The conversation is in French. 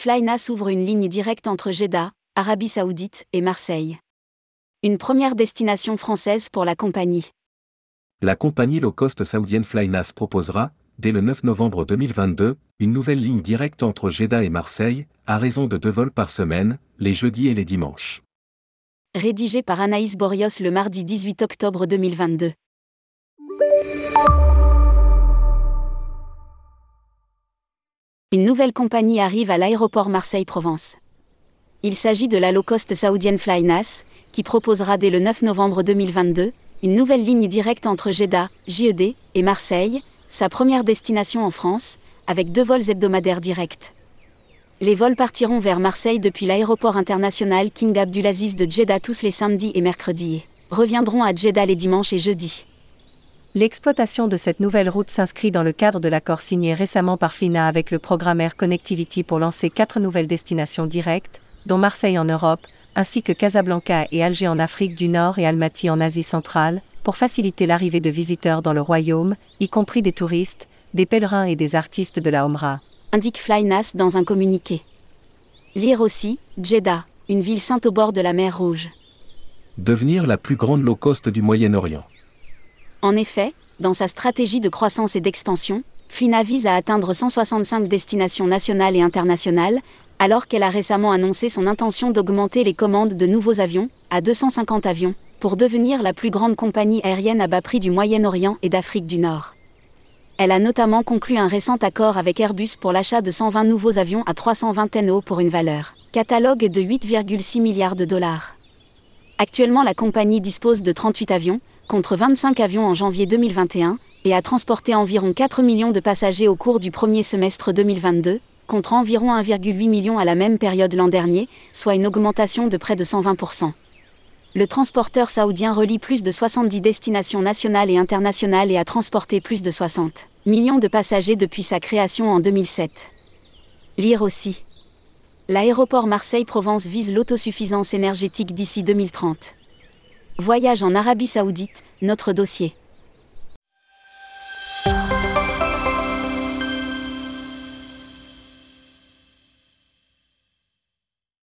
FlyNAS ouvre une ligne directe entre Jeddah, Arabie saoudite et Marseille. Une première destination française pour la compagnie. La compagnie low-cost saoudienne FlyNAS proposera, dès le 9 novembre 2022, une nouvelle ligne directe entre Jeddah et Marseille, à raison de 2 vols par semaine, les jeudis et les dimanches. Rédigé par Anaïs Borios le mardi 18 octobre 2022. Une nouvelle compagnie arrive à l'aéroport Marseille-Provence. Il s'agit de la low-cost saoudienne FlyNAS, qui proposera dès le 9 novembre 2022, une nouvelle ligne directe entre Jeddah, JED, et Marseille, sa première destination en France, avec 2 vols hebdomadaires directs. Les vols partiront vers Marseille depuis l'aéroport international King Abdulaziz de Jeddah tous les samedis et mercredis, et reviendront à Jeddah les dimanches et jeudis. L'exploitation de cette nouvelle route s'inscrit dans le cadre de l'accord signé récemment par FlyNAS avec le programme Air Connectivity pour lancer 4 nouvelles destinations directes, dont Marseille en Europe, ainsi que Casablanca et Alger en Afrique du Nord et Almaty en Asie centrale, pour faciliter l'arrivée de visiteurs dans le royaume, y compris des touristes, des pèlerins et des artistes de la Omra, indique FlyNAS dans un communiqué. Lire aussi, Jeddah, une ville sainte au bord de la mer Rouge. Devenir la plus grande low-cost du Moyen-Orient. En effet, dans sa stratégie de croissance et d'expansion, FlyNAS vise à atteindre 165 destinations nationales et internationales, alors qu'elle a récemment annoncé son intention d'augmenter les commandes de nouveaux avions, à 250 avions, pour devenir la plus grande compagnie aérienne à bas prix du Moyen-Orient et d'Afrique du Nord. Elle a notamment conclu un récent accord avec Airbus pour l'achat de 120 nouveaux avions à A320neo pour une valeur catalogue de 8,6 milliards de dollars. Actuellement, la compagnie dispose de 38 avions, contre 25 avions en janvier 2021, et a transporté environ 4 millions de passagers au cours du premier semestre 2022, contre environ 1,8 million à la même période l'an dernier, soit une augmentation de près de 120%. Le transporteur saoudien relie plus de 70 destinations nationales et internationales et a transporté plus de 60 millions de passagers depuis sa création en 2007. Lire aussi. L'aéroport Marseille-Provence vise l'autosuffisance énergétique d'ici 2030. Voyage en Arabie saoudite, notre dossier.